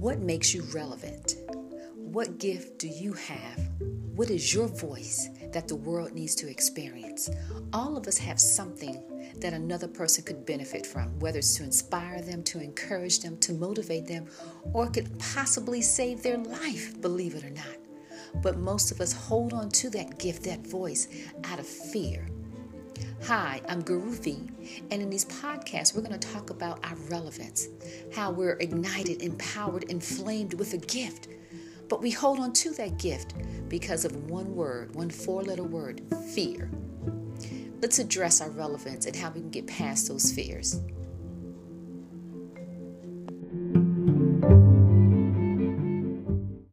What makes you relevant? What gift do you have? What is your voice that the world needs to experience? All of us have something that another person could benefit from, whether it's to inspire them, to encourage them, to motivate them, or could possibly save their life, believe it or not. But most of us hold on to that gift, that voice, out of fear. Hi, I'm Garuthi, and in these podcasts, we're going to talk about our relevance, how we're ignited, empowered, inflamed with a gift. But we hold on to that gift because of one word, one four-letter word, fear. Let's address our relevance and how we can get past those fears.